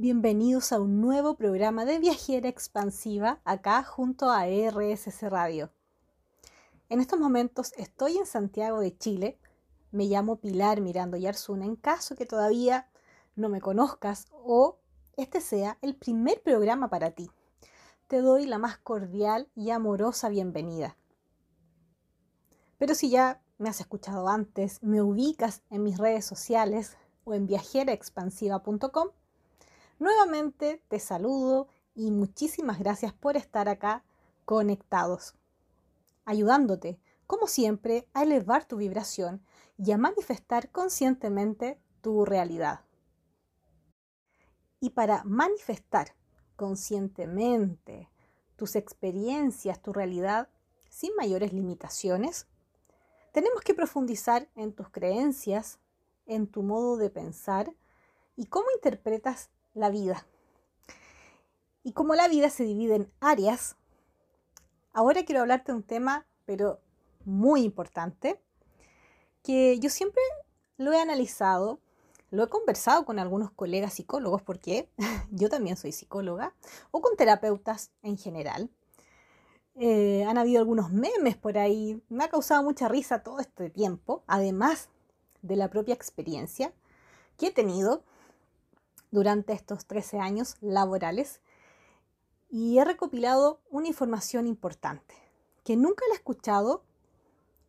Bienvenidos a un nuevo programa de Viajera Expansiva, acá junto a RSC Radio. En estos momentos estoy en Santiago de Chile. Me llamo Pilar Miranda Jarzún, en caso que todavía no me conozcas o este sea el primer programa para ti. Te doy la más cordial y amorosa bienvenida. Pero si ya me has escuchado antes, me ubicas en mis redes sociales o en viajeraexpansiva.com, nuevamente te saludo y muchísimas gracias por estar acá conectados, ayudándote, como siempre, a elevar tu vibración y a manifestar conscientemente tu realidad. Y para manifestar conscientemente tus experiencias, tu realidad, sin mayores limitaciones, tenemos que profundizar en tus creencias, en tu modo de pensar y cómo interpretas la vida. Y como la vida se divide en áreas, ahora quiero hablarte de un tema, pero muy importante, que yo siempre lo he analizado, lo he conversado con algunos colegas psicólogos, porque yo también soy psicóloga, o con terapeutas en general. Han habido algunos memes por ahí, me ha causado mucha risa todo este tiempo, además de la propia experiencia que he tenido durante estos 13 años laborales, y he recopilado una información importante que nunca la he escuchado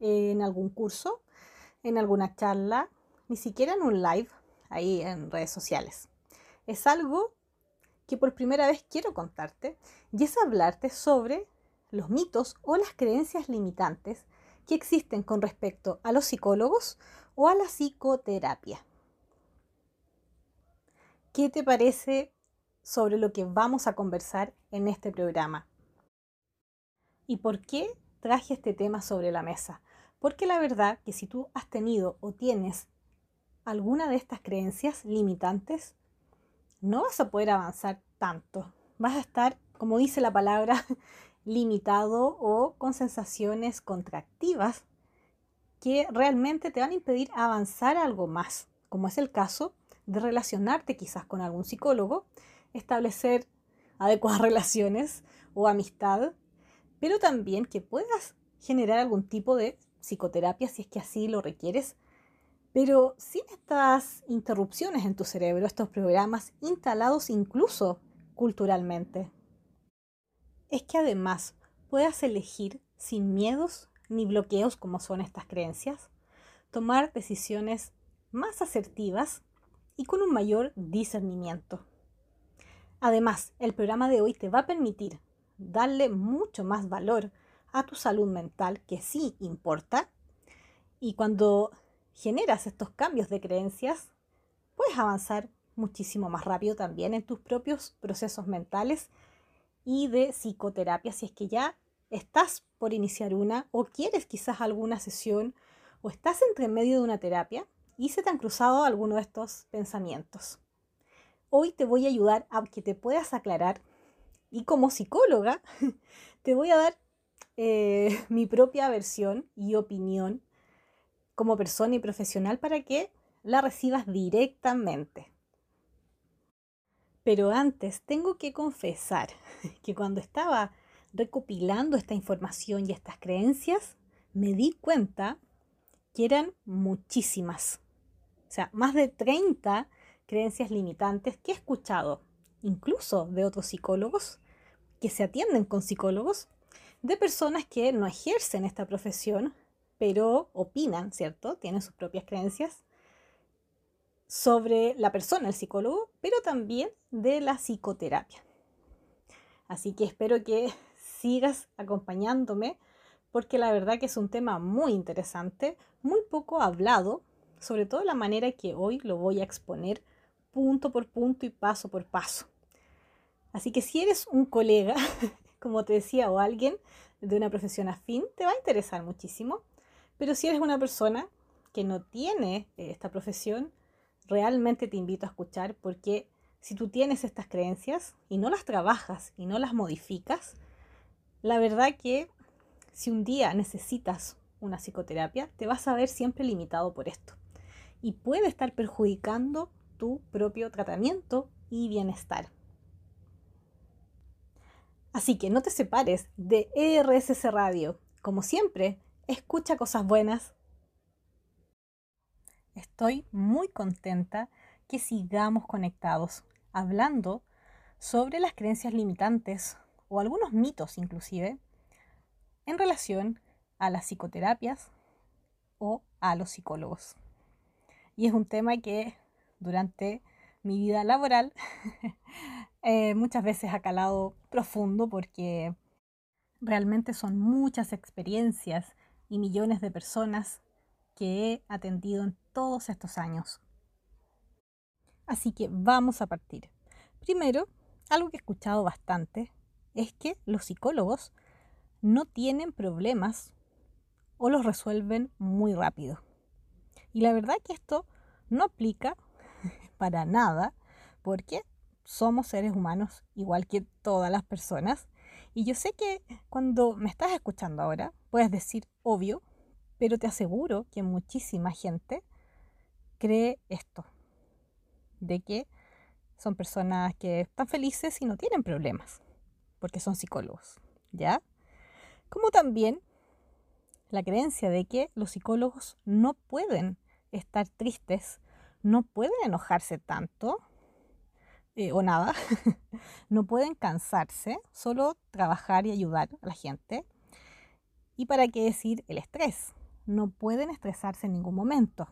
en algún curso, en alguna charla, ni siquiera en un live ahí en redes sociales. Es algo que por primera vez quiero contarte, y es hablarte sobre los mitos o las creencias limitantes que existen con respecto a los psicólogos o a la psicoterapia. ¿Qué te parece sobre lo que vamos a conversar en este programa? ¿Y por qué traje este tema sobre la mesa? Porque la verdad que si tú has tenido o tienes alguna de estas creencias limitantes, no vas a poder avanzar tanto. Vas a estar, como dice la palabra, limitado o con sensaciones contractivas que realmente te van a impedir avanzar algo más, como es el caso de relacionarte quizás con algún psicólogo, establecer adecuadas relaciones o amistad, pero también que puedas generar algún tipo de psicoterapia si es que así lo requieres, pero sin estas interrupciones en tu cerebro, estos programas instalados incluso culturalmente. Es que además puedas elegir sin miedos ni bloqueos como son estas creencias, tomar decisiones más asertivas y con un mayor discernimiento. Además, el programa de hoy te va a permitir darle mucho más valor a tu salud mental, que sí importa, y cuando generas estos cambios de creencias, puedes avanzar muchísimo más rápido también en tus propios procesos mentales y de psicoterapia, si es que ya estás por iniciar una o quieres quizás alguna sesión o estás entre medio de una terapia y se te han cruzado alguno de estos pensamientos. Hoy te voy a ayudar a que te puedas aclarar y como psicóloga te voy a dar mi propia versión y opinión como persona y profesional para que la recibas directamente. Pero antes tengo que confesar que cuando estaba recopilando esta información y estas creencias, me di cuenta que eran muchísimas. O sea, más de 30 creencias limitantes que he escuchado, incluso de otros psicólogos, que se atienden con psicólogos, de personas que no ejercen esta profesión, pero opinan, ¿cierto? Tienen sus propias creencias sobre la persona, el psicólogo, pero también de la psicoterapia. Así que espero que sigas acompañándome, porque la verdad que es un tema muy interesante, muy poco hablado, sobre todo la manera que hoy lo voy a exponer punto por punto y paso por paso. Así que si eres un colega, como te decía, o alguien de una profesión afín, te va a interesar muchísimo, pero si eres una persona que no tiene esta profesión, realmente te invito a escuchar, porque si tú tienes estas creencias y no las trabajas y no las modificas, la verdad que si un día necesitas una psicoterapia, te vas a ver siempre limitado por esto. Y puede estar perjudicando tu propio tratamiento y bienestar. Así que no te separes de ERSC Radio. Como siempre, escucha cosas buenas. Estoy muy contenta que sigamos conectados, hablando sobre las creencias limitantes o algunos mitos inclusive en relación a las psicoterapias o a los psicólogos. Y es un tema que durante mi vida laboral muchas veces ha calado profundo, porque realmente son muchas experiencias y millones de personas que he atendido en todos estos años. Así que vamos a partir. Primero, algo que he escuchado bastante es que los psicólogos no tienen problemas o los resuelven muy rápido. Y la verdad que esto no aplica para nada, porque somos seres humanos igual que todas las personas. Y yo sé que cuando me estás escuchando ahora puedes decir obvio, pero te aseguro que muchísima gente cree esto, de que son personas que están felices y no tienen problemas, porque son psicólogos, ¿ya? Como también la creencia de que los psicólogos no pueden estar tristes, no pueden enojarse tanto o nada, no pueden cansarse, solo trabajar y ayudar a la gente. ¿Y para qué decir el estrés? No pueden estresarse en ningún momento.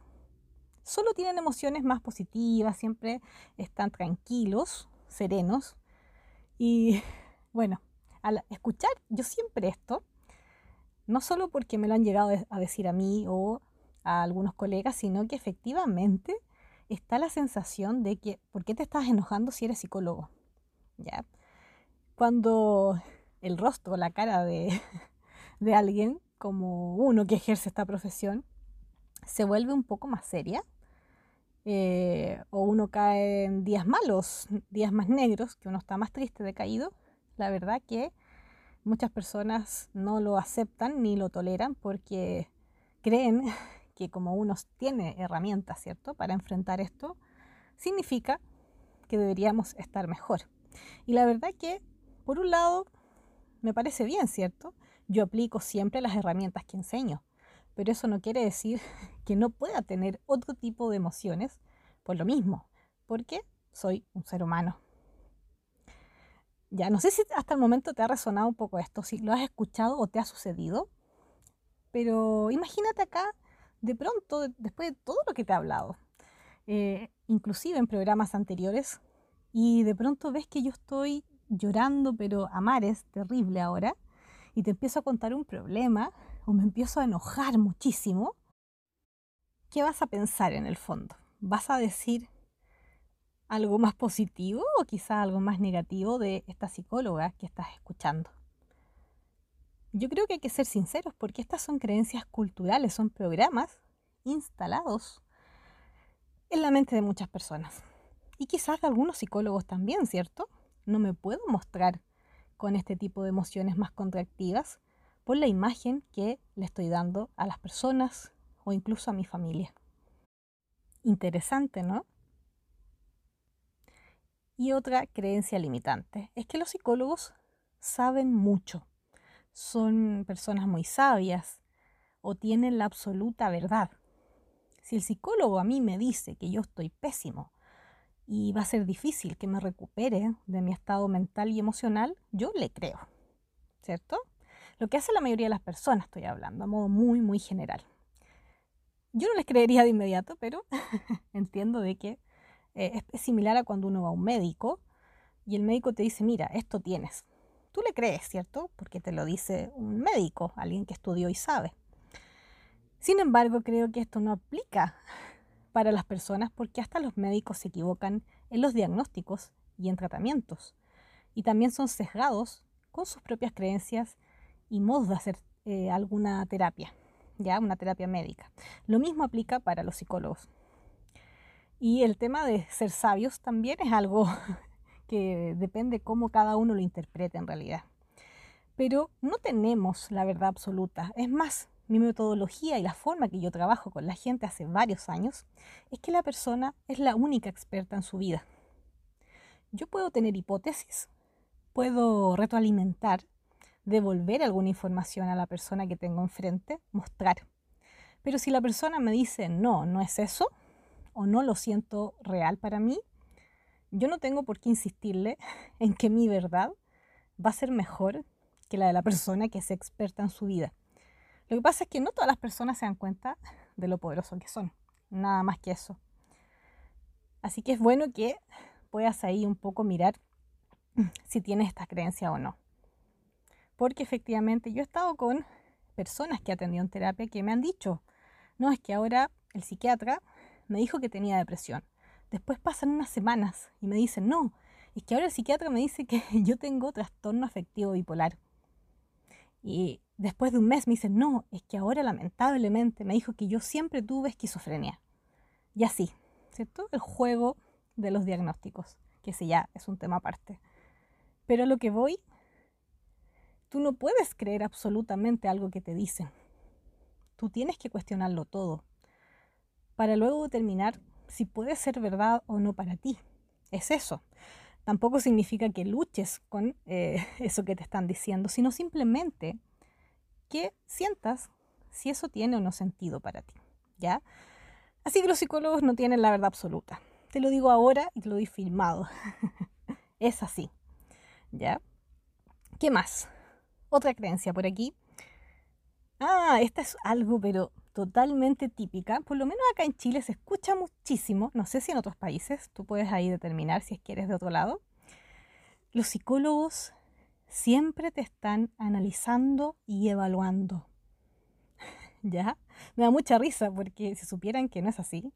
Solo tienen emociones más positivas, siempre están tranquilos, serenos. Y bueno, al escuchar yo siempre esto, no solo porque me lo han llegado a decir a mí o a algunos colegas, sino que efectivamente está la sensación de que ¿por qué te estás enojando si eres psicólogo? ¿Ya? Cuando el rostro, la cara de alguien como uno que ejerce esta profesión se vuelve un poco más seria, o uno cae en días malos, días más negros, que uno está más triste, decaído, la verdad que muchas personas no lo aceptan ni lo toleran, porque creen que como uno tiene herramientas, ¿cierto?, para enfrentar esto, significa que deberíamos estar mejor. Y la verdad que, por un lado, me parece bien, ¿cierto? Yo aplico siempre las herramientas que enseño, pero eso no quiere decir que no pueda tener otro tipo de emociones por lo mismo, porque soy un ser humano. Ya, no sé si hasta el momento te ha resonado un poco esto, si lo has escuchado o te ha sucedido, pero imagínate acá, de pronto, después de todo lo que te he hablado, inclusive en programas anteriores, y de pronto ves que yo estoy llorando, pero a mares, terrible ahora, y te empiezo a contar un problema, o me empiezo a enojar muchísimo. ¿Qué vas a pensar en el fondo? ¿Vas a decir algo más positivo o quizá algo más negativo de esta psicóloga que estás escuchando? Yo creo que hay que ser sinceros, porque estas son creencias culturales, son programas instalados en la mente de muchas personas. Y quizás de algunos psicólogos también, ¿cierto? No me puedo mostrar con este tipo de emociones más contractivas por la imagen que le estoy dando a las personas o incluso a mi familia. Interesante, ¿no? Y otra creencia limitante es que los psicólogos saben mucho, son personas muy sabias o tienen la absoluta verdad. Si el psicólogo a mí me dice que yo estoy pésimo y va a ser difícil que me recupere de mi estado mental y emocional, yo le creo, ¿cierto? Lo que hace la mayoría de las personas, estoy hablando a modo muy, muy general. Yo no les creería de inmediato, pero entiendo de que es similar a cuando uno va a un médico y el médico te dice, mira, esto tienes. Tú le crees, ¿cierto? Porque te lo dice un médico, alguien que estudió y sabe. Sin embargo, creo que esto no aplica para las personas, porque hasta los médicos se equivocan en los diagnósticos y en tratamientos. Y también son sesgados con sus propias creencias y modos de hacer alguna terapia, ¿ya? Una terapia médica. Lo mismo aplica para los psicólogos. Y el tema de ser sabios también es algo que depende cómo cada uno lo interprete en realidad. Pero no tenemos la verdad absoluta. Es más, mi metodología y la forma que yo trabajo con la gente hace varios años es que la persona es la única experta en su vida. yo puedo tener hipótesis, puedo retroalimentar, devolver alguna información a la persona que tengo enfrente, mostrar. Pero si la persona me dice, no es eso, o no lo siento real para mí, yo no tengo por qué insistirle en que mi verdad va a ser mejor que la de la persona que es experta en su vida. Lo que pasa es que no todas las personas se dan cuenta de lo poderoso que son, nada más que eso. Así que es bueno que puedas ahí un poco mirar si tienes esta creencia o no. Porque efectivamente yo he estado con personas que atendí en terapia que me han dicho, no, es que ahora el psiquiatra me dijo que tenía depresión. Después pasan unas semanas y me dicen, no, es que ahora el psiquiatra me dice que yo tengo trastorno afectivo bipolar. Y después de un mes me dicen, no, es que ahora lamentablemente me dijo que yo siempre tuve esquizofrenia. Y así, ¿cierto? El juego de los diagnósticos, que ese ya es un tema aparte. Pero a lo que voy, tú no puedes creer absolutamente algo que te dicen. Tú tienes que cuestionarlo todo, para luego determinar si puede ser verdad o no para ti. Es eso. Tampoco significa que luches con eso que te están diciendo, sino simplemente que sientas si eso tiene o no sentido para ti, ¿ya? Así que los psicólogos no tienen la verdad absoluta. Te lo digo ahora y te lo doy filmado. Es así, ¿ya? ¿Qué más? Otra creencia por aquí. Ah, esta es algo, pero totalmente típica, por lo menos acá en Chile se escucha muchísimo, no sé si en otros países, tú puedes ahí determinar si es que eres de otro lado. Los psicólogos siempre te están analizando y evaluando. ¿Ya? Me da mucha risa porque si supieran que no es así.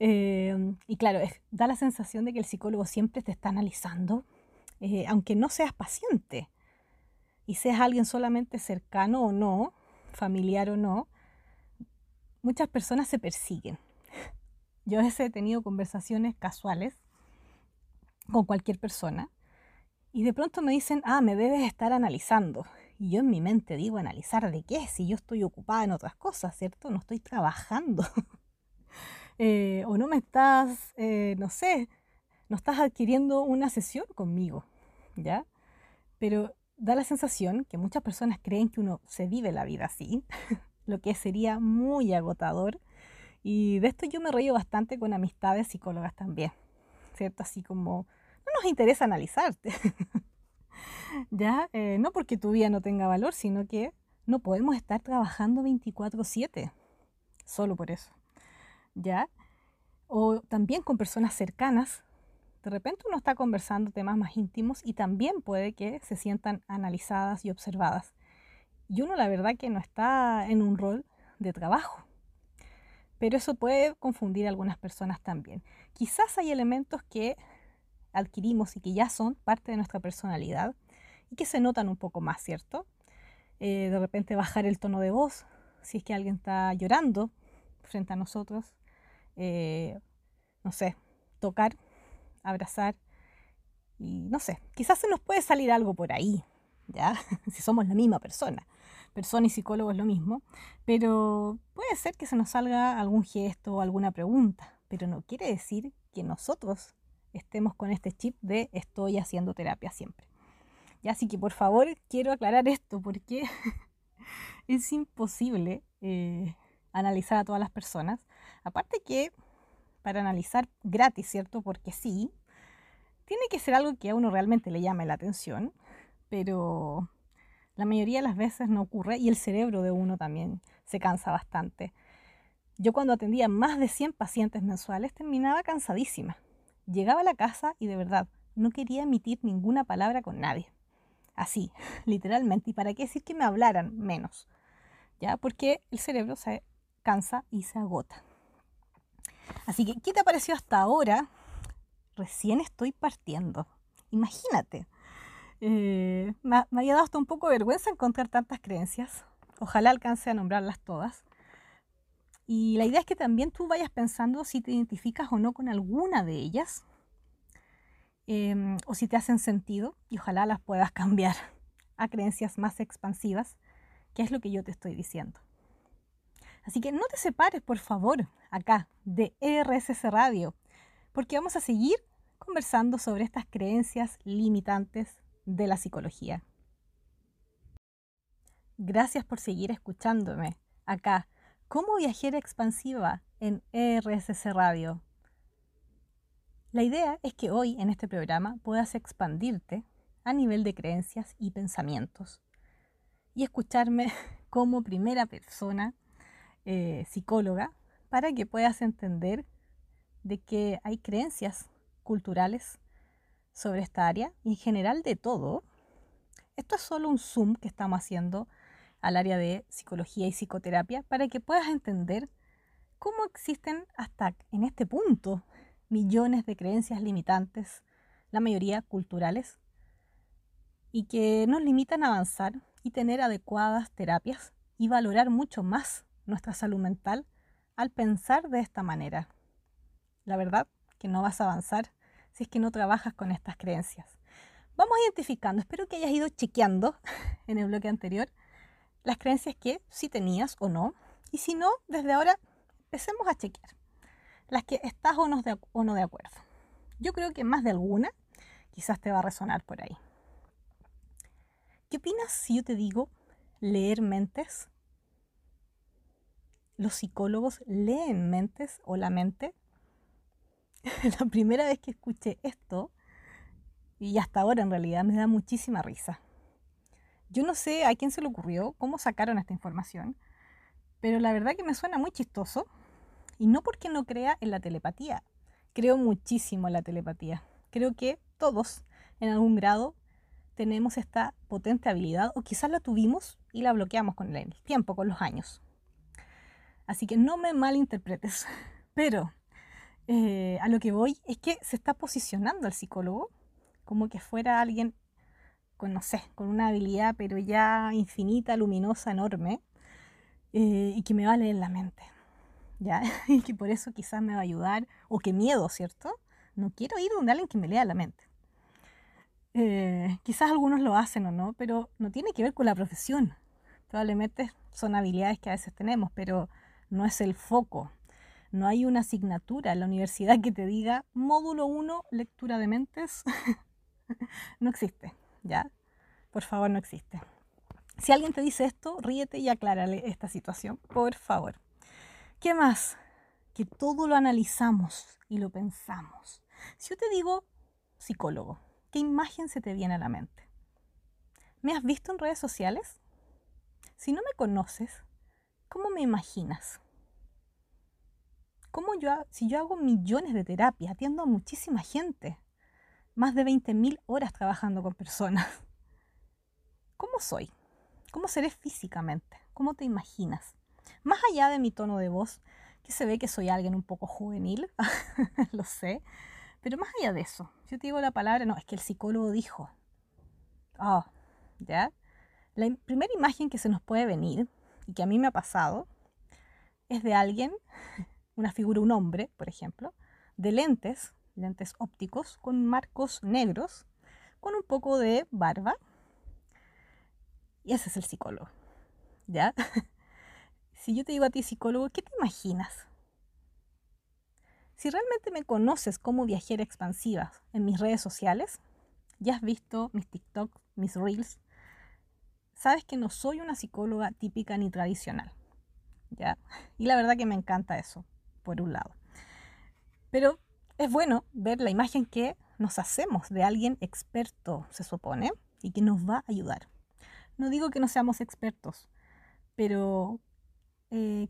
Y claro, da la sensación de que el psicólogo siempre te está analizando, aunque no seas paciente y seas alguien solamente cercano o no, familiar o no. Muchas personas se persiguen. Yo a veces he tenido conversaciones casuales con cualquier persona y de pronto me dicen, ah, me debes estar analizando. Y yo en mi mente digo, ¿analizar de qué? Si yo estoy ocupada en otras cosas, ¿cierto? No estoy trabajando. O no me estás, no estás adquiriendo una sesión conmigo, ¿ya? Pero da la sensación que muchas personas creen que uno se vive la vida así, lo que sería muy agotador, y de esto yo me río bastante con amistades psicólogas también, ¿cierto? Así como, no nos interesa analizarte, ¿ya? No porque tu vida no tenga valor, sino que no podemos estar trabajando 24/7, solo por eso, ¿ya? O también con personas cercanas, de repente uno está conversando temas más íntimos y también puede que se sientan analizadas y observadas. Y uno la verdad que no está en un rol de trabajo. Pero eso puede confundir a algunas personas también. Quizás hay elementos que adquirimos y que ya son parte de nuestra personalidad y que se notan un poco más, ¿cierto? De repente bajar el tono de voz, si es que alguien está llorando frente a nosotros. Tocar, abrazar y quizás se nos puede salir algo por ahí, ¿ya? Si somos la misma persona. Persona y psicólogo es lo mismo, pero puede ser que se nos salga algún gesto o alguna pregunta, pero no quiere decir que nosotros estemos con este chip de estoy haciendo terapia siempre. Y así que por favor quiero aclarar esto porque es imposible analizar a todas las personas. Aparte que para analizar gratis, ¿cierto? Porque sí, tiene que ser algo que a uno realmente le llame la atención, pero la mayoría de las veces no ocurre y el cerebro de uno también se cansa bastante. Yo cuando atendía más de 100 pacientes mensuales terminaba cansadísima. Llegaba a la casa y de verdad no quería emitir ninguna palabra con nadie. Así, literalmente. ¿Y para qué decir que me hablaran menos? ¿Ya? Porque el cerebro se cansa y se agota. Así que, ¿qué te ha parecido hasta ahora? Recién estoy partiendo. Imagínate. Me había dado hasta un poco de vergüenza encontrar tantas creencias. Ojalá alcance a nombrarlas todas. Y la idea es que también tú vayas pensando si te identificas o no con alguna de ellas, o si te hacen sentido y ojalá las puedas cambiar a creencias más expansivas, que es lo que yo te estoy diciendo. Así que no te separes, por favor, acá de RSS Radio, porque vamos a seguir conversando sobre estas creencias limitantes de la psicología. Gracias por seguir escuchándome acá, como viajera expansiva en RSC Radio. La idea es que hoy en este programa puedas expandirte a nivel de creencias y pensamientos y escucharme como primera persona psicóloga para que puedas entender de que hay creencias culturales sobre esta área y en general de todo. Esto es solo un zoom que estamos haciendo al área de psicología y psicoterapia para que puedas entender cómo existen hasta en este punto millones de creencias limitantes, la mayoría culturales, y que nos limitan a avanzar y tener adecuadas terapias y valorar mucho más nuestra salud mental al pensar de esta manera. La verdad que no vas a avanzar si es que no trabajas con estas creencias. Vamos identificando, espero que hayas ido chequeando en el bloque anterior las creencias que sí tenías o no, y si no, desde ahora empecemos a chequear las que estás o no de acuerdo. Yo creo que más de alguna quizás te va a resonar por ahí. ¿Qué opinas si yo te digo leer mentes? ¿Los psicólogos leen mentes o la mente? La primera vez que escuché esto, y hasta ahora en realidad, me da muchísima risa. Yo no sé a quién se le ocurrió, cómo sacaron esta información, pero la verdad que me suena muy chistoso, y no porque no crea en la telepatía. Creo muchísimo en la telepatía. Creo que todos, en algún grado, tenemos esta potente habilidad, o quizás la tuvimos y la bloqueamos con el tiempo, con los años. Así que no me malinterpretes, pero a lo que voy es que se está posicionando al psicólogo como que fuera alguien con, no sé, con una habilidad pero ya infinita, luminosa, enorme, y que me va a leer la mente, ¿ya? Y que por eso quizás me va a ayudar, o qué miedo, ¿cierto? No quiero ir donde alguien que me lea la mente. Quizás algunos lo hacen o no, pero no tiene que ver con la profesión. Probablemente son habilidades que a veces tenemos, pero no es el foco. No hay una asignatura en la universidad que te diga módulo 1, lectura de mentes. No existe, ¿ya? Por favor, no existe. Si alguien te dice esto, ríete y aclárale esta situación, por favor. ¿Qué más? Que todo lo analizamos y lo pensamos. Si yo te digo psicólogo, ¿qué imagen se te viene a la mente? ¿Me has visto en redes sociales? Si no me conoces, ¿cómo me imaginas? Si yo hago millones de terapias, atiendo a muchísima gente, más de 20.000 horas trabajando con personas, ¿cómo soy? ¿Cómo seré físicamente? ¿Cómo te imaginas? Más allá de mi tono de voz, que se ve que soy alguien un poco juvenil, lo sé, pero más allá de eso, yo te digo la palabra, no, es que el psicólogo dijo, ¿ya? La primera imagen que se nos puede venir, y que a mí me ha pasado, es de alguien, una figura, un hombre, por ejemplo, de lentes ópticos, con marcos negros, con un poco de barba, y ese es el psicólogo, ¿ya? Si yo te digo a ti psicólogo, ¿qué te imaginas? Si realmente me conoces como viajera expansiva en mis redes sociales, ya has visto mis TikTok, mis Reels, sabes que no soy una psicóloga típica ni tradicional, ¿ya? Y la verdad que me encanta eso, por un lado. Pero es bueno ver la imagen que nos hacemos de alguien experto, se supone, y que nos va a ayudar. No digo que no seamos expertos, pero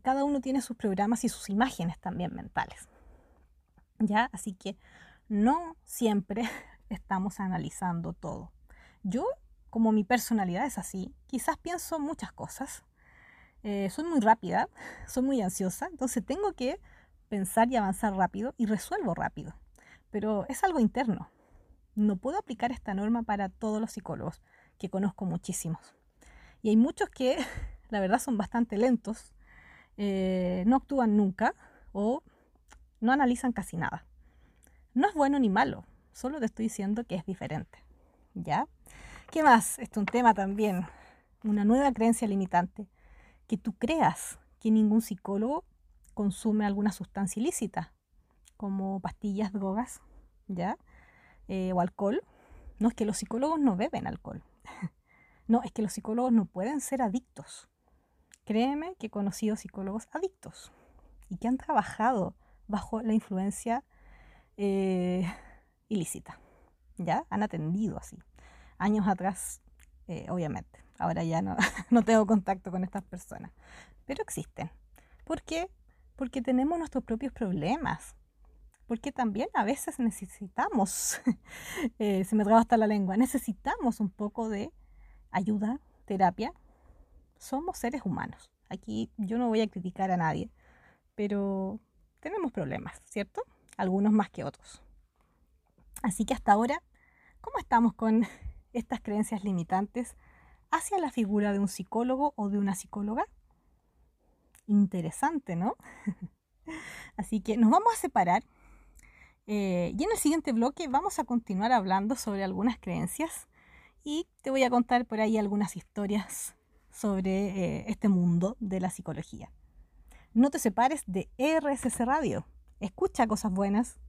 cada uno tiene sus programas y sus imágenes también mentales, ¿ya? Así que no siempre estamos analizando todo. Yo, como mi personalidad es así, quizás pienso muchas cosas. Soy muy rápida, soy muy ansiosa, entonces tengo que pensar y avanzar rápido y resuelvo rápido. Pero es algo interno. No puedo aplicar esta norma para todos los psicólogos, que conozco muchísimos. Y hay muchos que, la verdad, son bastante lentos, no actúan nunca o no analizan casi nada. No es bueno ni malo, solo te estoy diciendo que es diferente, ¿ya? ¿Qué más? Esto es un tema también, una nueva creencia limitante. Que tú creas que ningún psicólogo consume alguna sustancia ilícita, como pastillas, drogas, ¿ya? o alcohol. No, es que los psicólogos no beben alcohol. No, es que los psicólogos no pueden ser adictos. Créeme que he conocido psicólogos adictos y que han trabajado bajo la influencia ilícita. ¿Ya? Han atendido así. Años atrás, obviamente. Ahora ya no tengo contacto con estas personas. Pero existen. ¿Por qué? Porque tenemos nuestros propios problemas. Porque también a veces necesitamos, se me traba hasta la lengua, necesitamos un poco de ayuda, terapia. Somos seres humanos. Aquí yo no voy a criticar a nadie, pero tenemos problemas, ¿cierto? Algunos más que otros. Así que hasta ahora, ¿cómo estamos con estas creencias limitantes hacia la figura de un psicólogo o de una psicóloga? Interesante, ¿no? Así que nos vamos a separar y en el siguiente bloque vamos a continuar hablando sobre algunas creencias y te voy a contar por ahí algunas historias sobre este mundo de la psicología. No te separes de RSS Radio. Escucha cosas buenas.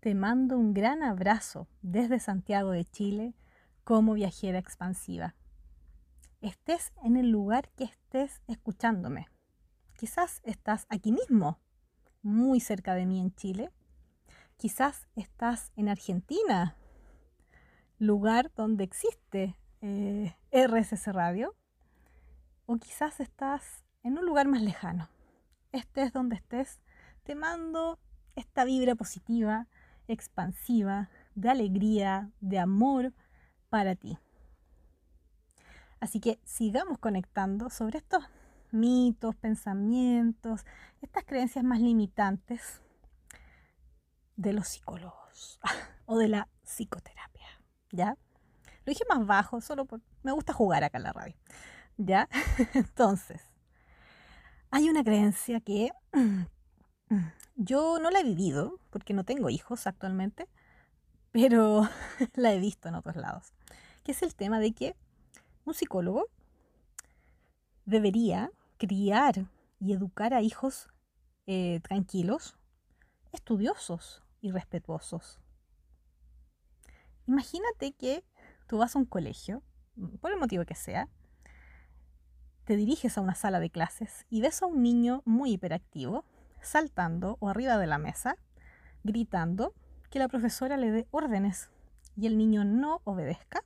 Te mando un gran abrazo desde Santiago de Chile como viajera expansiva. Estés en el lugar que estés escuchándome. Quizás estás aquí mismo, muy cerca de mí en Chile. Quizás estás en Argentina, lugar donde existe RSS Radio. O quizás estás en un lugar más lejano. Estés donde estés, te mando esta vibra positiva, expansiva, de alegría, de amor para ti. Así que sigamos conectando sobre estos mitos, pensamientos, estas creencias más limitantes de los psicólogos o de la psicoterapia, ¿ya? Lo dije más bajo, solo porque me gusta jugar acá en la radio, ¿ya? Entonces, hay una creencia que yo no la he vivido, porque no tengo hijos actualmente, pero la he visto en otros lados, que es el tema de que un psicólogo debería criar y educar a hijos tranquilos, estudiosos y respetuosos. Imagínate que tú vas a un colegio, por el motivo que sea, te diriges a una sala de clases y ves a un niño muy hiperactivo, saltando o arriba de la mesa, gritando que la profesora le dé órdenes y el niño no obedezca.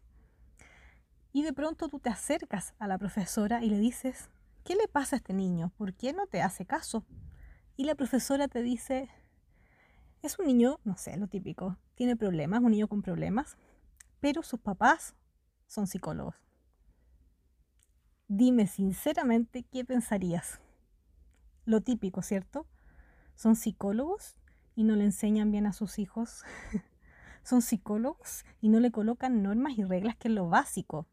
Y de pronto tú te acercas a la profesora y le dices, ¿qué le pasa a este niño? ¿Por qué no te hace caso? Y la profesora te dice, es un niño, no sé, lo típico, tiene problemas, un niño con problemas, pero sus papás son psicólogos. Dime sinceramente, ¿qué pensarías? Lo típico, ¿cierto? Son psicólogos y no le enseñan bien a sus hijos. Son psicólogos y no le colocan normas y reglas, que es lo básico.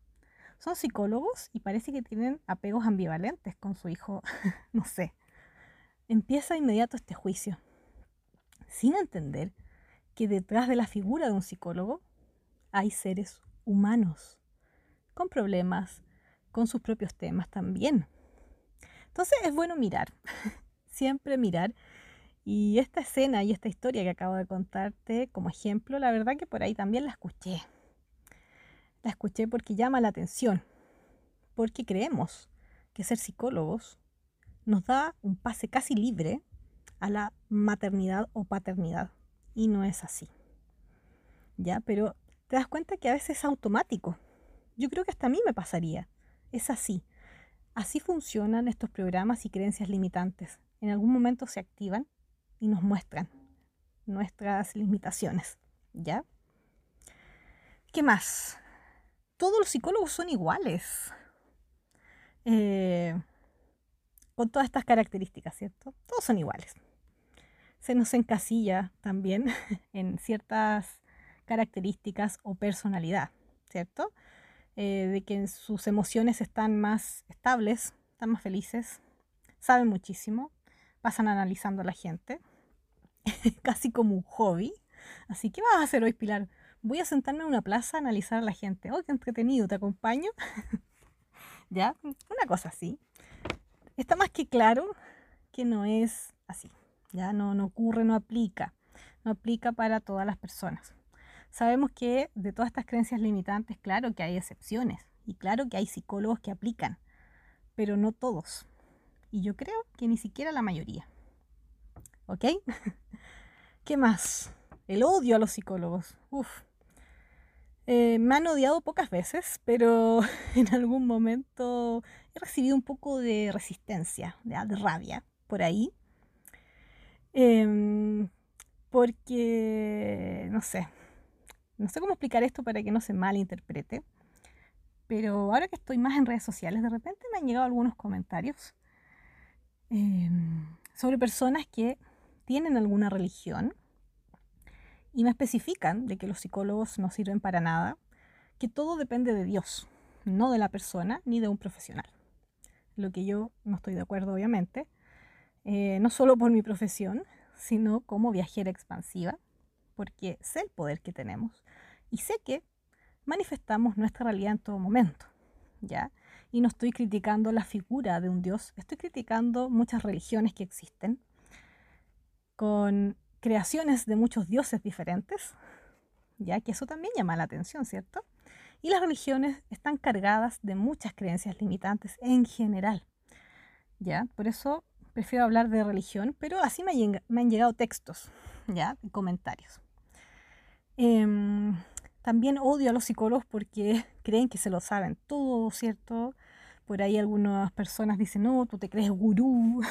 Son psicólogos y parece que tienen apegos ambivalentes con su hijo. No sé. Empieza de inmediato este juicio, sin entender que detrás de la figura de un psicólogo hay seres humanos, con problemas, con sus propios temas también. Entonces es bueno mirar, siempre mirar. Y esta escena y esta historia que acabo de contarte como ejemplo, la verdad que por ahí también la escuché. La escuché porque llama la atención, porque creemos que ser psicólogos nos da un pase casi libre a la maternidad o paternidad, y no es así. ¿Ya? Pero te das cuenta que a veces es automático. Yo creo que hasta a mí me pasaría. Es así. Así funcionan estos programas y creencias limitantes. En algún momento se activan y nos muestran nuestras limitaciones, ¿ya? ¿Qué más? Todos los psicólogos son iguales, con todas estas características, ¿cierto? Todos son iguales. Se nos encasilla también en ciertas características o personalidad, ¿cierto? De que sus emociones están más estables, están más felices, saben muchísimo, pasan analizando a la gente, casi como un hobby. Así que, ¿qué vas a hacer hoy, Pilar? Voy a sentarme en una plaza a analizar a la gente. ¡Oh, qué entretenido! ¿Te acompaño? ¿Ya? Una cosa así. Está más que claro que no es así. Ya no ocurre, no aplica. no aplica para todas las personas. Sabemos que de todas estas creencias limitantes, claro que hay excepciones y claro que hay psicólogos que aplican, pero no todos. Y yo creo que ni siquiera la mayoría. ¿Ok? ¿Qué más? El odio a los psicólogos. Uf. Me han odiado pocas veces, pero en algún momento he recibido un poco de resistencia, de rabia por ahí. Porque, no sé cómo explicar esto para que no se malinterprete, pero ahora que estoy más en redes sociales, de repente me han llegado algunos comentarios sobre personas que tienen alguna religión y me especifican de que los psicólogos no sirven para nada, que todo depende de Dios, no de la persona ni de un profesional. Lo que yo no estoy de acuerdo, obviamente, no solo por mi profesión, sino como viajera expansiva, porque sé el poder que tenemos y sé que manifestamos nuestra realidad en todo momento, ¿ya? Y no estoy criticando la figura de un Dios, estoy criticando muchas religiones que existen, con creaciones de muchos dioses diferentes, ya que eso también llama la atención, ¿cierto? Y las religiones están cargadas de muchas creencias limitantes en general, ¿ya? Por eso prefiero hablar de religión, pero así me han llegado textos, ¿ya? Y comentarios. También odio a los psicólogos porque creen que se lo saben todo, ¿cierto? Por ahí algunas personas dicen, no, tú te crees gurú,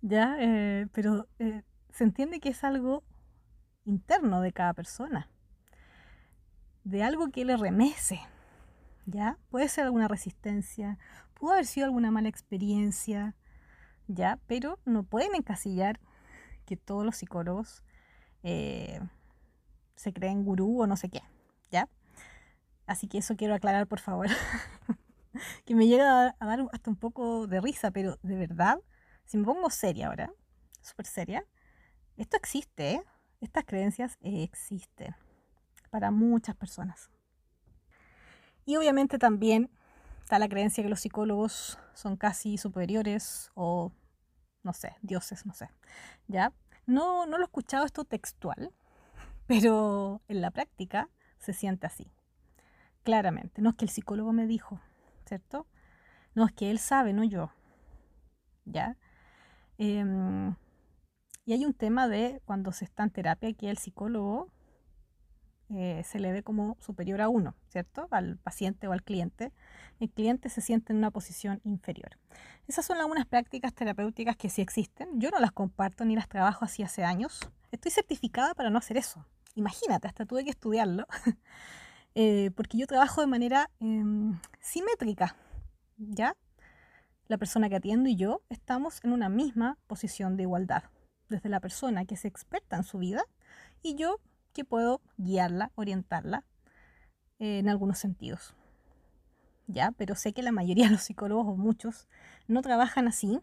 ¿ya? Pero se entiende que es algo interno de cada persona, de algo que le remece, ¿ya? Puede ser alguna resistencia, pudo haber sido alguna mala experiencia, ¿ya? Pero no pueden encasillar que todos los psicólogos se creen gurú o no sé qué, ¿ya? Así que eso quiero aclarar, por favor, que me llega a dar hasta un poco de risa, pero de verdad, si me pongo seria ahora, súper seria, esto existe, ¿eh? Estas creencias existen para muchas personas. Y obviamente también está la creencia que los psicólogos son casi superiores o, no sé, dioses, no sé, ¿ya? No lo he escuchado esto textual, pero en la práctica se siente así, claramente. No es que el psicólogo me dijo, ¿cierto? No es que él sabe, no yo, ¿ya? Y hay un tema de cuando se está en terapia que el psicólogo se le ve como superior a uno, ¿cierto? Al paciente o al cliente. El cliente se siente en una posición inferior. Esas son algunas prácticas terapéuticas que sí existen. Yo no las comparto ni las trabajo así hace años. Estoy certificada para no hacer eso. Imagínate, hasta tuve que estudiarlo. Porque yo trabajo de manera simétrica, ¿ya? La persona que atiendo y yo estamos en una misma posición de igualdad. Desde la persona que es experta en su vida y yo que puedo guiarla, orientarla en algunos sentidos, ¿ya? Pero sé que la mayoría de los psicólogos o muchos no trabajan así,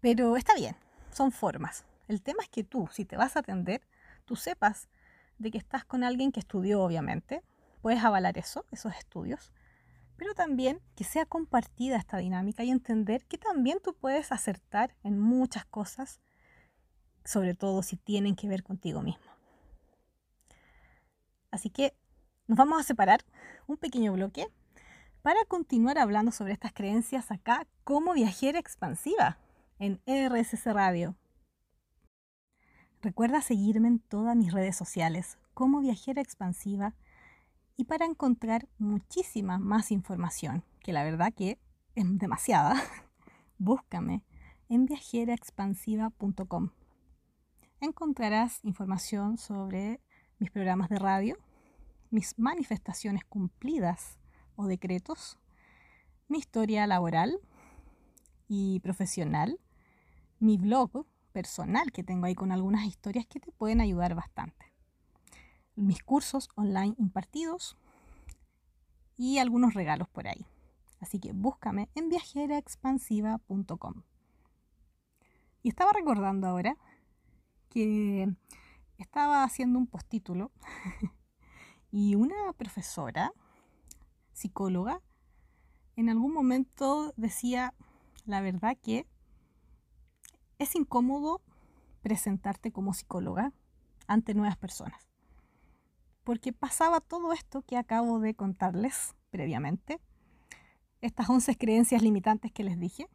pero está bien, son formas. El tema es que tú, si te vas a atender, tú sepas de que estás con alguien que estudió, obviamente, puedes avalar esos estudios, pero también que sea compartida esta dinámica y entender que también tú puedes acertar en muchas cosas, sobre todo si tienen que ver contigo mismo. Así que nos vamos a separar un pequeño bloque para continuar hablando sobre estas creencias acá como viajera expansiva en RSC Radio. Recuerda seguirme en todas mis redes sociales como viajera expansiva y para encontrar muchísima más información, que la verdad que es demasiada, búscame en viajeraexpansiva.com. Encontrarás información sobre mis programas de radio, mis manifestaciones cumplidas o decretos, mi historia laboral y profesional, mi blog personal que tengo ahí con algunas historias que te pueden ayudar bastante, mis cursos online impartidos y algunos regalos por ahí. Así que búscame en viajeraexpansiva.com. Y estaba recordando ahora que estaba haciendo un postítulo y una profesora, psicóloga, en algún momento decía la verdad que es incómodo presentarte como psicóloga ante nuevas personas. Porque pasaba todo esto que acabo de contarles previamente, estas 11 creencias limitantes que les dije,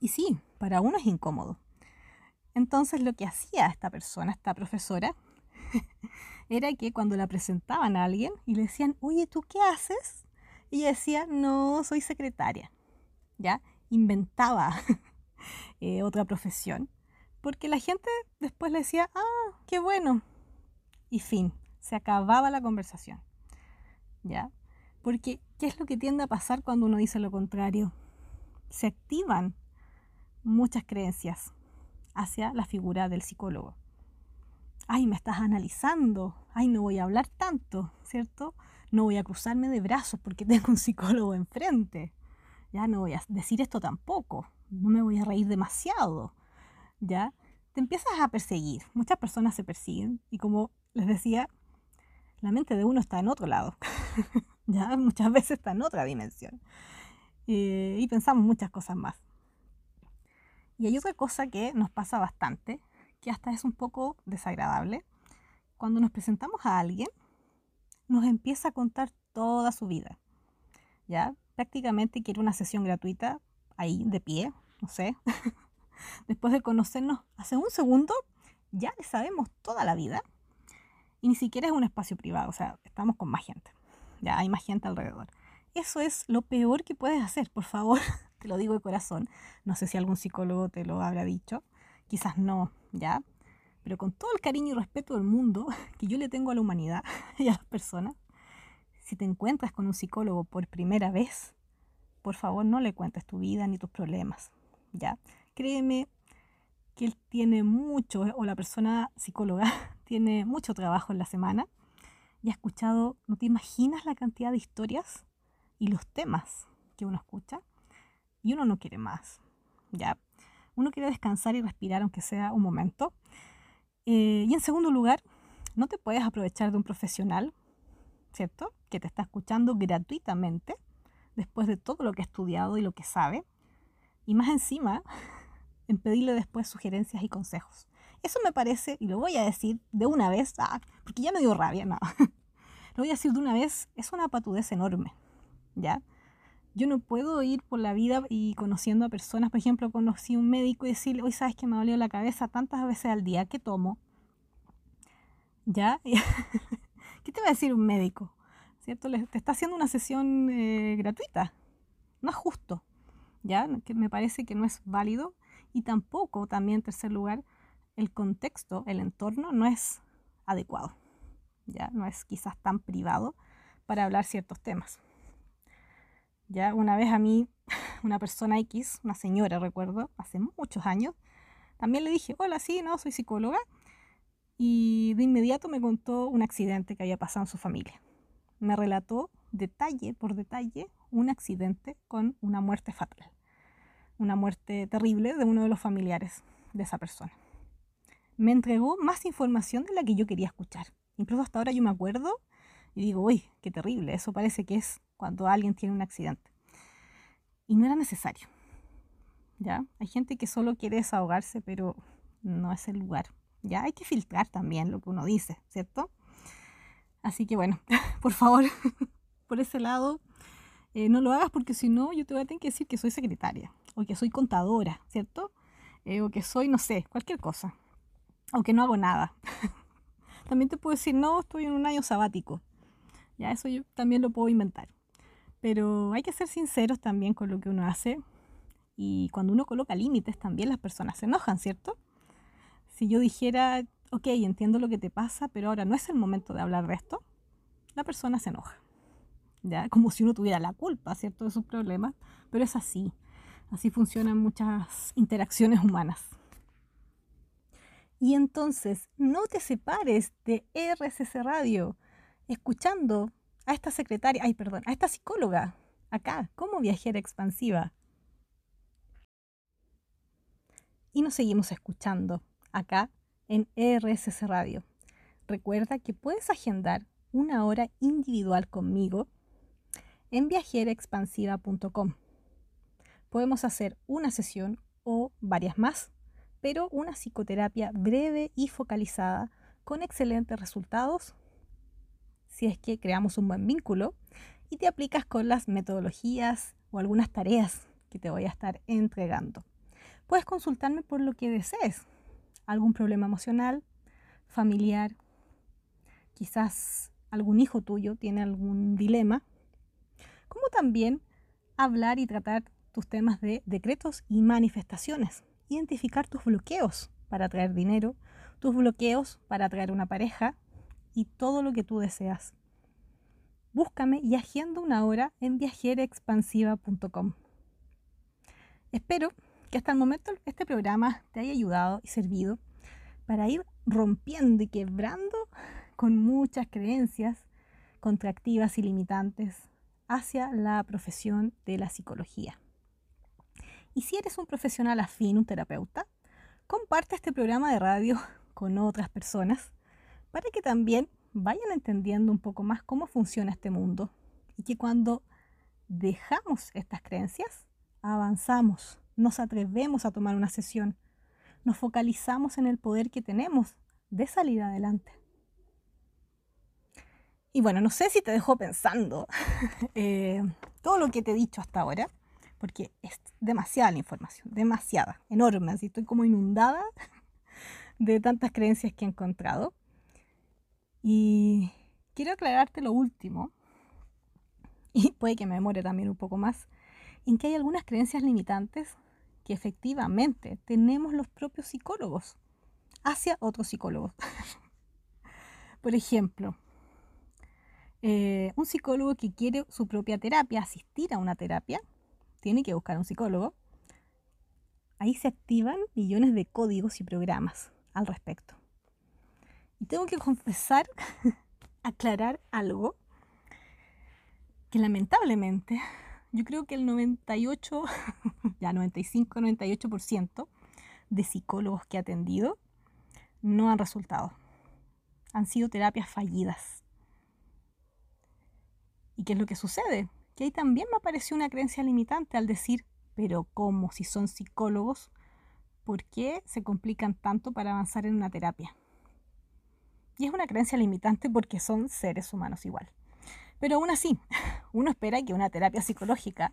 y sí, para uno es incómodo. Entonces lo que hacía esta persona, esta profesora, era que cuando la presentaban a alguien y le decían, oye, ¿tú qué haces? Y ella decía, no, soy secretaria. ¿Ya? Inventaba otra profesión, porque la gente después le decía, ah, qué bueno. Y fin, se acababa la conversación. ¿Ya? Porque, ¿qué es lo que tiende a pasar cuando uno dice lo contrario? Se activan muchas creencias hacia la figura del psicólogo. Ay, me estás analizando. Ay, no voy a hablar tanto, ¿cierto? No voy a cruzarme de brazos porque tengo un psicólogo enfrente. Ya no voy a decir esto tampoco. No me voy a reír demasiado. Ya te empiezas a perseguir. Muchas personas se persiguen y como les decía, la mente de uno está en otro lado. Ya muchas veces está en otra dimensión. Y pensamos muchas cosas más. Y hay otra cosa que nos pasa bastante, que hasta es un poco desagradable. Cuando nos presentamos a alguien, nos empieza a contar toda su vida. Ya prácticamente quiere una sesión gratuita ahí de pie, no sé. Después de conocernos hace un segundo, ya le sabemos toda la vida. Y ni siquiera es un espacio privado, o sea, estamos con más gente. Ya hay más gente alrededor. Eso es lo peor que puedes hacer, por favor. Te lo digo de corazón. No sé si algún psicólogo te lo habrá dicho. Quizás no, ¿ya? Pero con todo el cariño y respeto del mundo que yo le tengo a la humanidad y a las personas, si te encuentras con un psicólogo por primera vez, por favor no le cuentes tu vida ni tus problemas, ¿ya? Créeme que él tiene mucho, o la persona psicóloga tiene mucho trabajo en la semana y ha escuchado, no te imaginas la cantidad de historias y los temas que uno escucha y uno no quiere más, ¿ya? Uno quiere descansar y respirar, aunque sea un momento. Y en segundo lugar, no te puedes aprovechar de un profesional, ¿cierto? Que te está escuchando gratuitamente, después de todo lo que ha estudiado y lo que sabe. Y más encima, en pedirle después sugerencias y consejos. Eso me parece, y lo voy a decir de una vez, porque ya me dio rabia, no. Lo voy a decir de una vez, es una patudez enorme, ¿ya? Yo no puedo ir por la vida y conociendo a personas. Por ejemplo, conocí a un médico y decirle, hoy sabes que me dolió la cabeza tantas veces al día, ¿qué tomo? ¿Ya? ¿Qué te va a decir un médico? ¿Cierto? Te está haciendo una sesión gratuita. No es justo, ¿ya? Que me parece que no es válido. Y tampoco, también en tercer lugar, el contexto, el entorno no es adecuado, ¿ya? No es quizás tan privado para hablar ciertos temas. Ya una vez a mí, una persona X, una señora, recuerdo, hace muchos años, también le dije, hola, sí, no, soy psicóloga. Y de inmediato me contó un accidente que había pasado en su familia. Me relató detalle por detalle un accidente con una muerte fatal. Una muerte terrible de uno de los familiares de esa persona. Me entregó más información de la que yo quería escuchar. Incluso hasta ahora yo me acuerdo y digo, uy, qué terrible, eso parece que es cuando alguien tiene un accidente. Y no era necesario, ¿ya? Hay gente que solo quiere desahogarse, pero no es el lugar, ¿ya? Hay que filtrar también lo que uno dice, ¿cierto? Así que bueno, por favor, por ese lado, no lo hagas porque si no yo te voy a tener que decir que soy secretaria, o que soy contadora, ¿cierto? O que soy, no sé, cualquier cosa, o que no hago nada. También te puedo decir, no, estoy en un año sabático. Ya eso yo también lo puedo inventar. Pero hay que ser sinceros también con lo que uno hace. Y cuando uno coloca límites también las personas se enojan, ¿cierto? Si yo dijera, ok, entiendo lo que te pasa, pero ahora no es el momento de hablar de esto, la persona se enoja. Ya, como si uno tuviera la culpa, ¿cierto? De sus problemas. Pero es así. Así funcionan muchas interacciones humanas. Y entonces, no te separes de RSS Radio, escuchando a esta a esta psicóloga, acá, como viajera expansiva. Y nos seguimos escuchando, acá, en RSS Radio. Recuerda que puedes agendar una hora individual conmigo en viajeraexpansiva.com. Podemos hacer una sesión o varias más, pero una psicoterapia breve y focalizada con excelentes resultados si es que creamos un buen vínculo y te aplicas con las metodologías o algunas tareas que te voy a estar entregando. Puedes consultarme por lo que desees, algún problema emocional, familiar, quizás algún hijo tuyo tiene algún dilema, como también hablar y tratar tus temas de decretos y manifestaciones, identificar tus bloqueos para atraer dinero, tus bloqueos para atraer una pareja y todo lo que tú deseas. Búscame y agenda una hora en viajeraexpansiva.com. Espero que hasta el momento este programa te haya ayudado y servido para ir rompiendo y quebrando con muchas creencias contractivas y limitantes hacia la profesión de la psicología. Y si eres un profesional afín, un terapeuta, comparte este programa de radio con otras personas para que también vayan entendiendo un poco más cómo funciona este mundo y que cuando dejamos estas creencias, avanzamos, nos atrevemos a tomar una sesión, nos focalizamos en el poder que tenemos de salir adelante. Y bueno, no sé si te dejó pensando todo lo que te he dicho hasta ahora, porque es demasiada la información, demasiada, enorme, así estoy como inundada de tantas creencias que he encontrado. Y quiero aclararte lo último, y puede que me demore también un poco más, en que hay algunas creencias limitantes que efectivamente tenemos los propios psicólogos hacia otros psicólogos. Por ejemplo, un psicólogo que quiere su propia terapia, asistir a una terapia, tiene que buscar un psicólogo. Ahí se activan millones de códigos y programas al respecto. Y tengo que confesar, aclarar algo, que lamentablemente yo creo que el 98, ya 95, 98% de psicólogos que he atendido no han resultado. Han sido terapias fallidas. ¿Y qué es lo que sucede? Que ahí también me apareció una creencia limitante al decir, pero ¿cómo? Si son psicólogos, ¿por qué se complican tanto para avanzar en una terapia? Y es una creencia limitante porque son seres humanos igual. Pero aún así, uno espera que una terapia psicológica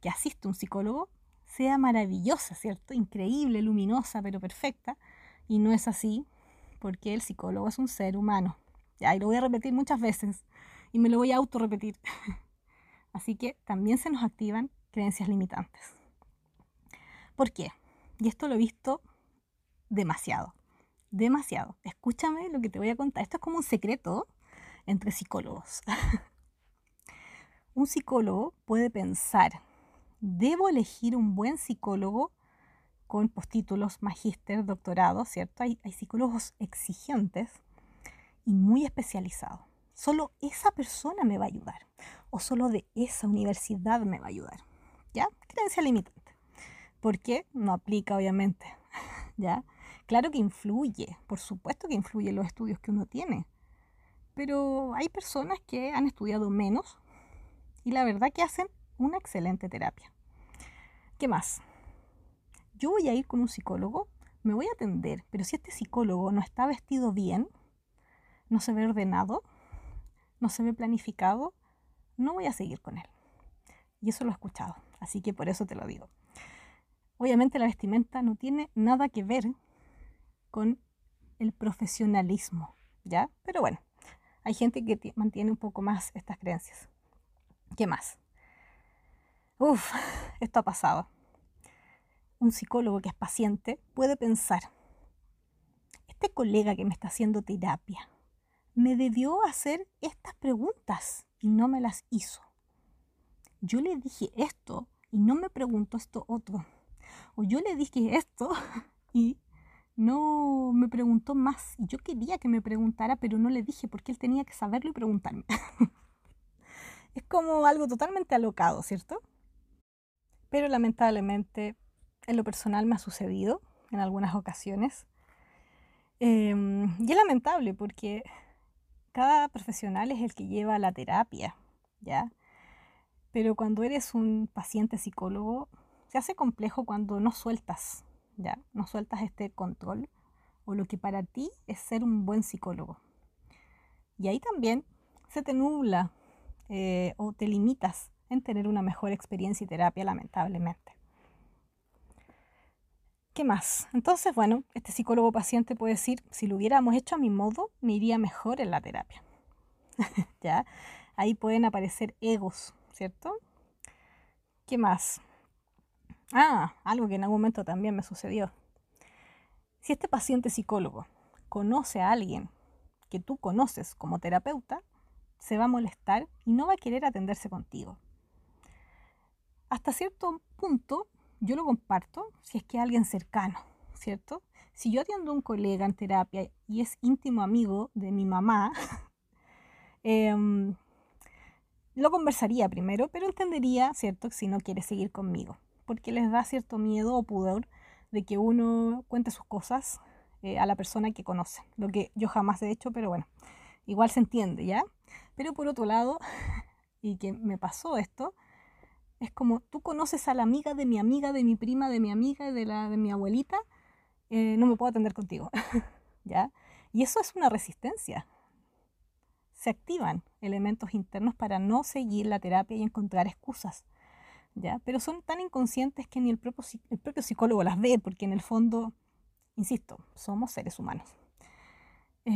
que asiste un psicólogo sea maravillosa, ¿cierto? Increíble, luminosa, pero perfecta. Y no es así porque el psicólogo es un ser humano. Ya, y lo voy a repetir muchas veces. Y me lo voy a autorrepetir. Así que también se nos activan creencias limitantes. ¿Por qué? Y esto lo he visto demasiado. Demasiado. Escúchame lo que te voy a contar. Esto es como un secreto entre psicólogos. Un psicólogo puede pensar, debo elegir un buen psicólogo con postítulos, magíster, doctorado, ¿cierto? Hay psicólogos exigentes y muy especializados. Solo esa persona me va a ayudar. O solo de esa universidad me va a ayudar. ¿Ya? Creencia limitante. Porque no aplica, obviamente. ¿Ya? Claro que influye. Por supuesto que influye los estudios que uno tiene. Pero hay personas que han estudiado menos. Y la verdad que hacen una excelente terapia. ¿Qué más? Yo voy a ir con un psicólogo. Me voy a atender. Pero si este psicólogo no está vestido bien, no se ve ordenado, no se ve planificado, no voy a seguir con él. Y eso lo he escuchado, así que por eso te lo digo. Obviamente la vestimenta no tiene nada que ver con el profesionalismo, ¿ya? Pero bueno, hay gente que mantiene un poco más estas creencias. ¿Qué más? Uf, esto ha pasado. Un psicólogo que es paciente puede pensar, este colega que me está haciendo terapia, me debió hacer estas preguntas y no me las hizo. Yo le dije esto y no me preguntó esto otro. O yo le dije esto y no me preguntó más. Y yo quería que me preguntara, pero no le dije porque él tenía que saberlo y preguntarme. Es como algo totalmente alocado, ¿cierto? Pero lamentablemente, en lo personal me ha sucedido en algunas ocasiones. Y es lamentable porque cada profesional es el que lleva la terapia, ¿ya? Pero cuando eres un paciente psicólogo, se hace complejo cuando no sueltas, ¿ya? No sueltas este control o lo que para ti es ser un buen psicólogo. Y ahí también se te nubla o te limitas en tener una mejor experiencia y terapia, lamentablemente. ¿Qué más? Entonces, bueno, este psicólogo paciente puede decir, si lo hubiéramos hecho a mi modo, me iría mejor en la terapia. ¿Ya? Ahí pueden aparecer egos, ¿cierto? ¿Qué más? Ah, algo que en algún momento también me sucedió. Si este paciente psicólogo conoce a alguien que tú conoces como terapeuta, se va a molestar y no va a querer atenderse contigo. Hasta cierto punto yo lo comparto si es que alguien cercano, ¿cierto? Si yo atiendo a un colega en terapia y es íntimo amigo de mi mamá, lo conversaría primero, pero entendería, ¿cierto?, si no quiere seguir conmigo, porque les da cierto miedo o pudor de que uno cuente sus cosas a la persona que conoce, lo que yo jamás he hecho, pero bueno, igual se entiende, ¿ya? Pero por otro lado, y que me pasó esto, es como tú conoces a la amiga, de mi prima, de mi amiga, de mi abuelita, no me puedo atender contigo, ¿ya? Y eso es una resistencia. Se activan elementos internos para no seguir la terapia y encontrar excusas, ¿ya? Pero son tan inconscientes que ni el propio psicólogo las ve, porque en el fondo, insisto, somos seres humanos. Yo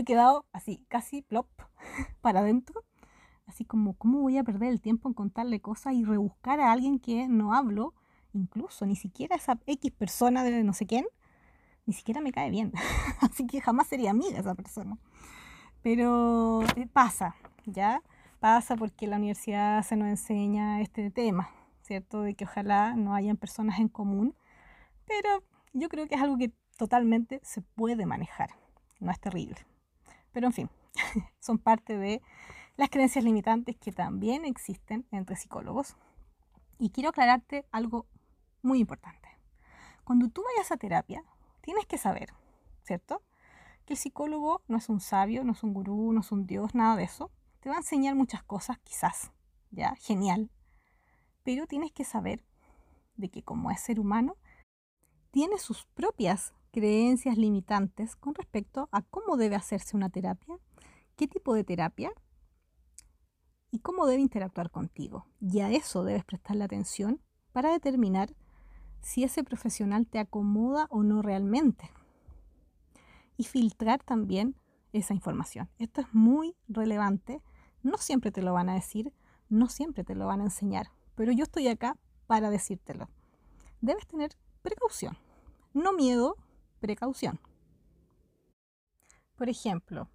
he quedado así, casi plop, para adentro, así como, ¿cómo voy a perder el tiempo en contarle cosas y rebuscar a alguien que no hablo? Incluso, ni siquiera esa X persona de no sé quién, ni siquiera me cae bien, así que jamás sería amiga esa persona. Pero pasa, ¿ya? Pasa porque la universidad se nos enseña este tema, ¿cierto? De que ojalá no hayan personas en común, pero yo creo que es algo que totalmente se puede manejar, no es terrible. Pero en fin, son parte de las creencias limitantes que también existen entre psicólogos. Y quiero aclararte algo muy importante. Cuando tú vayas a terapia, tienes que saber, ¿cierto?, que el psicólogo no es un sabio, no es un gurú, no es un dios, nada de eso. Te va a enseñar muchas cosas, quizás, ya, genial. Pero tienes que saber de que como es ser humano, tiene sus propias creencias limitantes con respecto a cómo debe hacerse una terapia, qué tipo de terapia y cómo debe interactuar contigo. Y a eso debes prestarle atención para determinar si ese profesional te acomoda o no realmente. Y filtrar también esa información. Esto es muy relevante. No siempre te lo van a decir, no siempre te lo van a enseñar, pero yo estoy acá para decírtelo. Debes tener precaución, no miedo, precaución. Por ejemplo,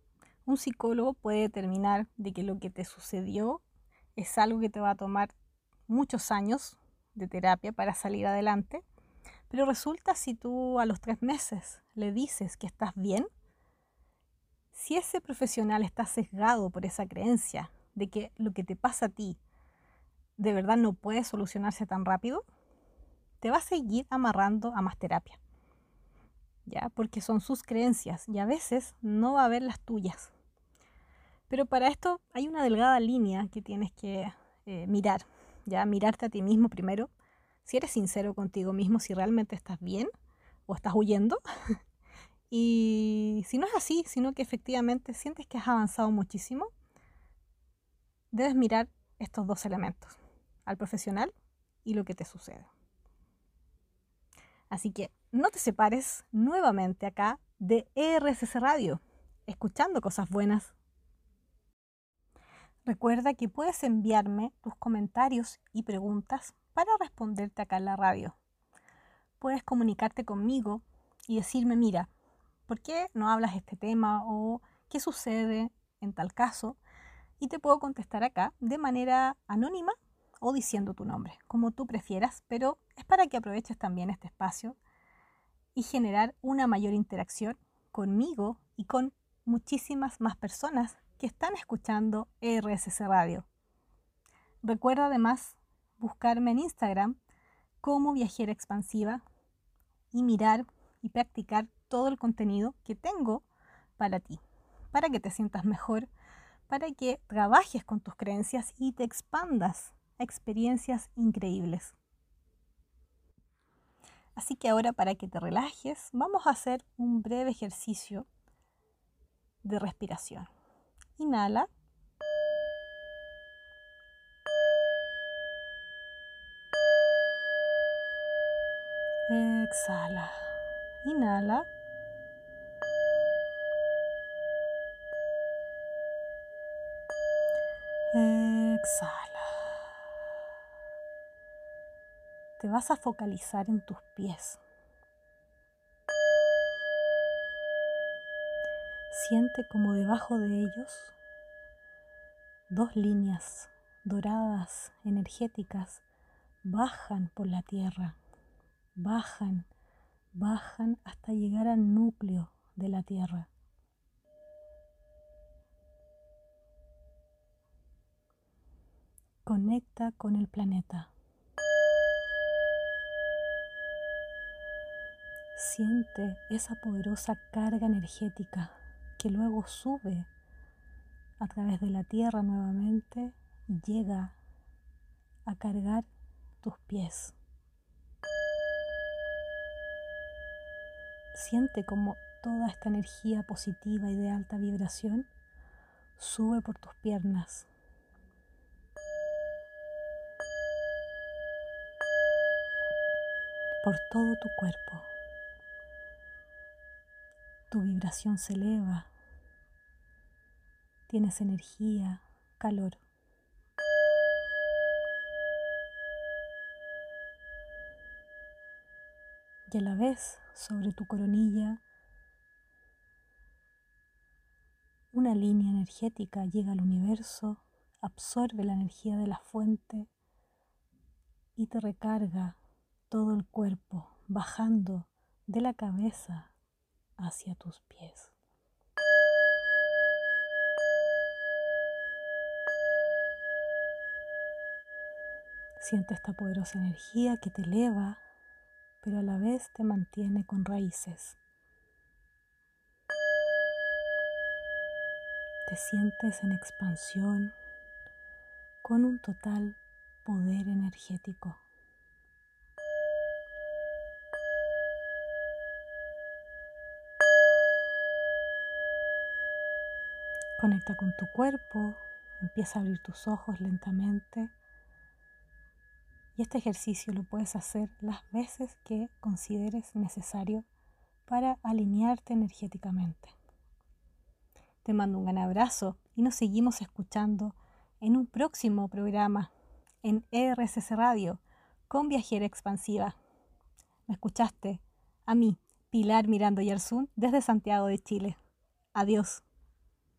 un psicólogo puede determinar de que lo que te sucedió es algo que te va a tomar muchos años de terapia para salir adelante. Pero resulta si tú a los 3 meses le dices que estás bien, si ese profesional está sesgado por esa creencia de que lo que te pasa a ti de verdad no puede solucionarse tan rápido, te va a seguir amarrando a más terapia, ¿ya? Porque son sus creencias y a veces no va a haber las tuyas. Pero para esto hay una delgada línea que tienes que mirar, ¿ya? Mirarte a ti mismo primero. Si eres sincero contigo mismo, si realmente estás bien o estás huyendo. Y si no es así, sino que efectivamente sientes que has avanzado muchísimo, debes mirar estos dos elementos, al profesional y lo que te sucede. Así que no te separes nuevamente acá de ERSC Radio, escuchando cosas buenas. Recuerda que puedes enviarme tus comentarios y preguntas para responderte acá en la radio. Puedes comunicarte conmigo y decirme, mira, ¿por qué no hablas este tema? ¿O qué sucede en tal caso? Y te puedo contestar acá de manera anónima o diciendo tu nombre, como tú prefieras, pero es para que aproveches también este espacio y generar una mayor interacción conmigo y con muchísimas más personas que están escuchando RSC Radio. Recuerda además buscarme en Instagram como Viajera Expansiva y mirar y practicar todo el contenido que tengo para ti, para que te sientas mejor, para que trabajes con tus creencias y te expandas a experiencias increíbles. Así que ahora, para que te relajes, vamos a hacer un breve ejercicio de respiración. Inhala. Exhala. Inhala. Exhala. Te vas a focalizar en tus pies. Siente como debajo de ellos dos líneas doradas, energéticas, bajan por la tierra. Bajan, bajan hasta llegar al núcleo de la tierra. Conecta con el planeta. Siente esa poderosa carga energética que luego sube a través de la tierra nuevamente y llega a cargar tus pies. Siente como toda esta energía positiva y de alta vibración sube por tus piernas. Por todo tu cuerpo. Tu vibración se eleva. Tienes energía, calor. Y a la vez, sobre tu coronilla, una línea energética llega al universo, absorbe la energía de la fuente y te recarga todo el cuerpo, bajando de la cabeza hacia tus pies. Siente esta poderosa energía que te eleva, pero a la vez te mantiene con raíces. Te sientes en expansión con un total poder energético. Conecta con tu cuerpo, empieza a abrir tus ojos lentamente. Y este ejercicio lo puedes hacer las veces que consideres necesario para alinearte energéticamente. Te mando un gran abrazo y nos seguimos escuchando en un próximo programa en ERSC Radio con Viajera Expansiva. Me escuchaste a mí, Pilar Miranda Jarzún, desde Santiago de Chile. Adiós.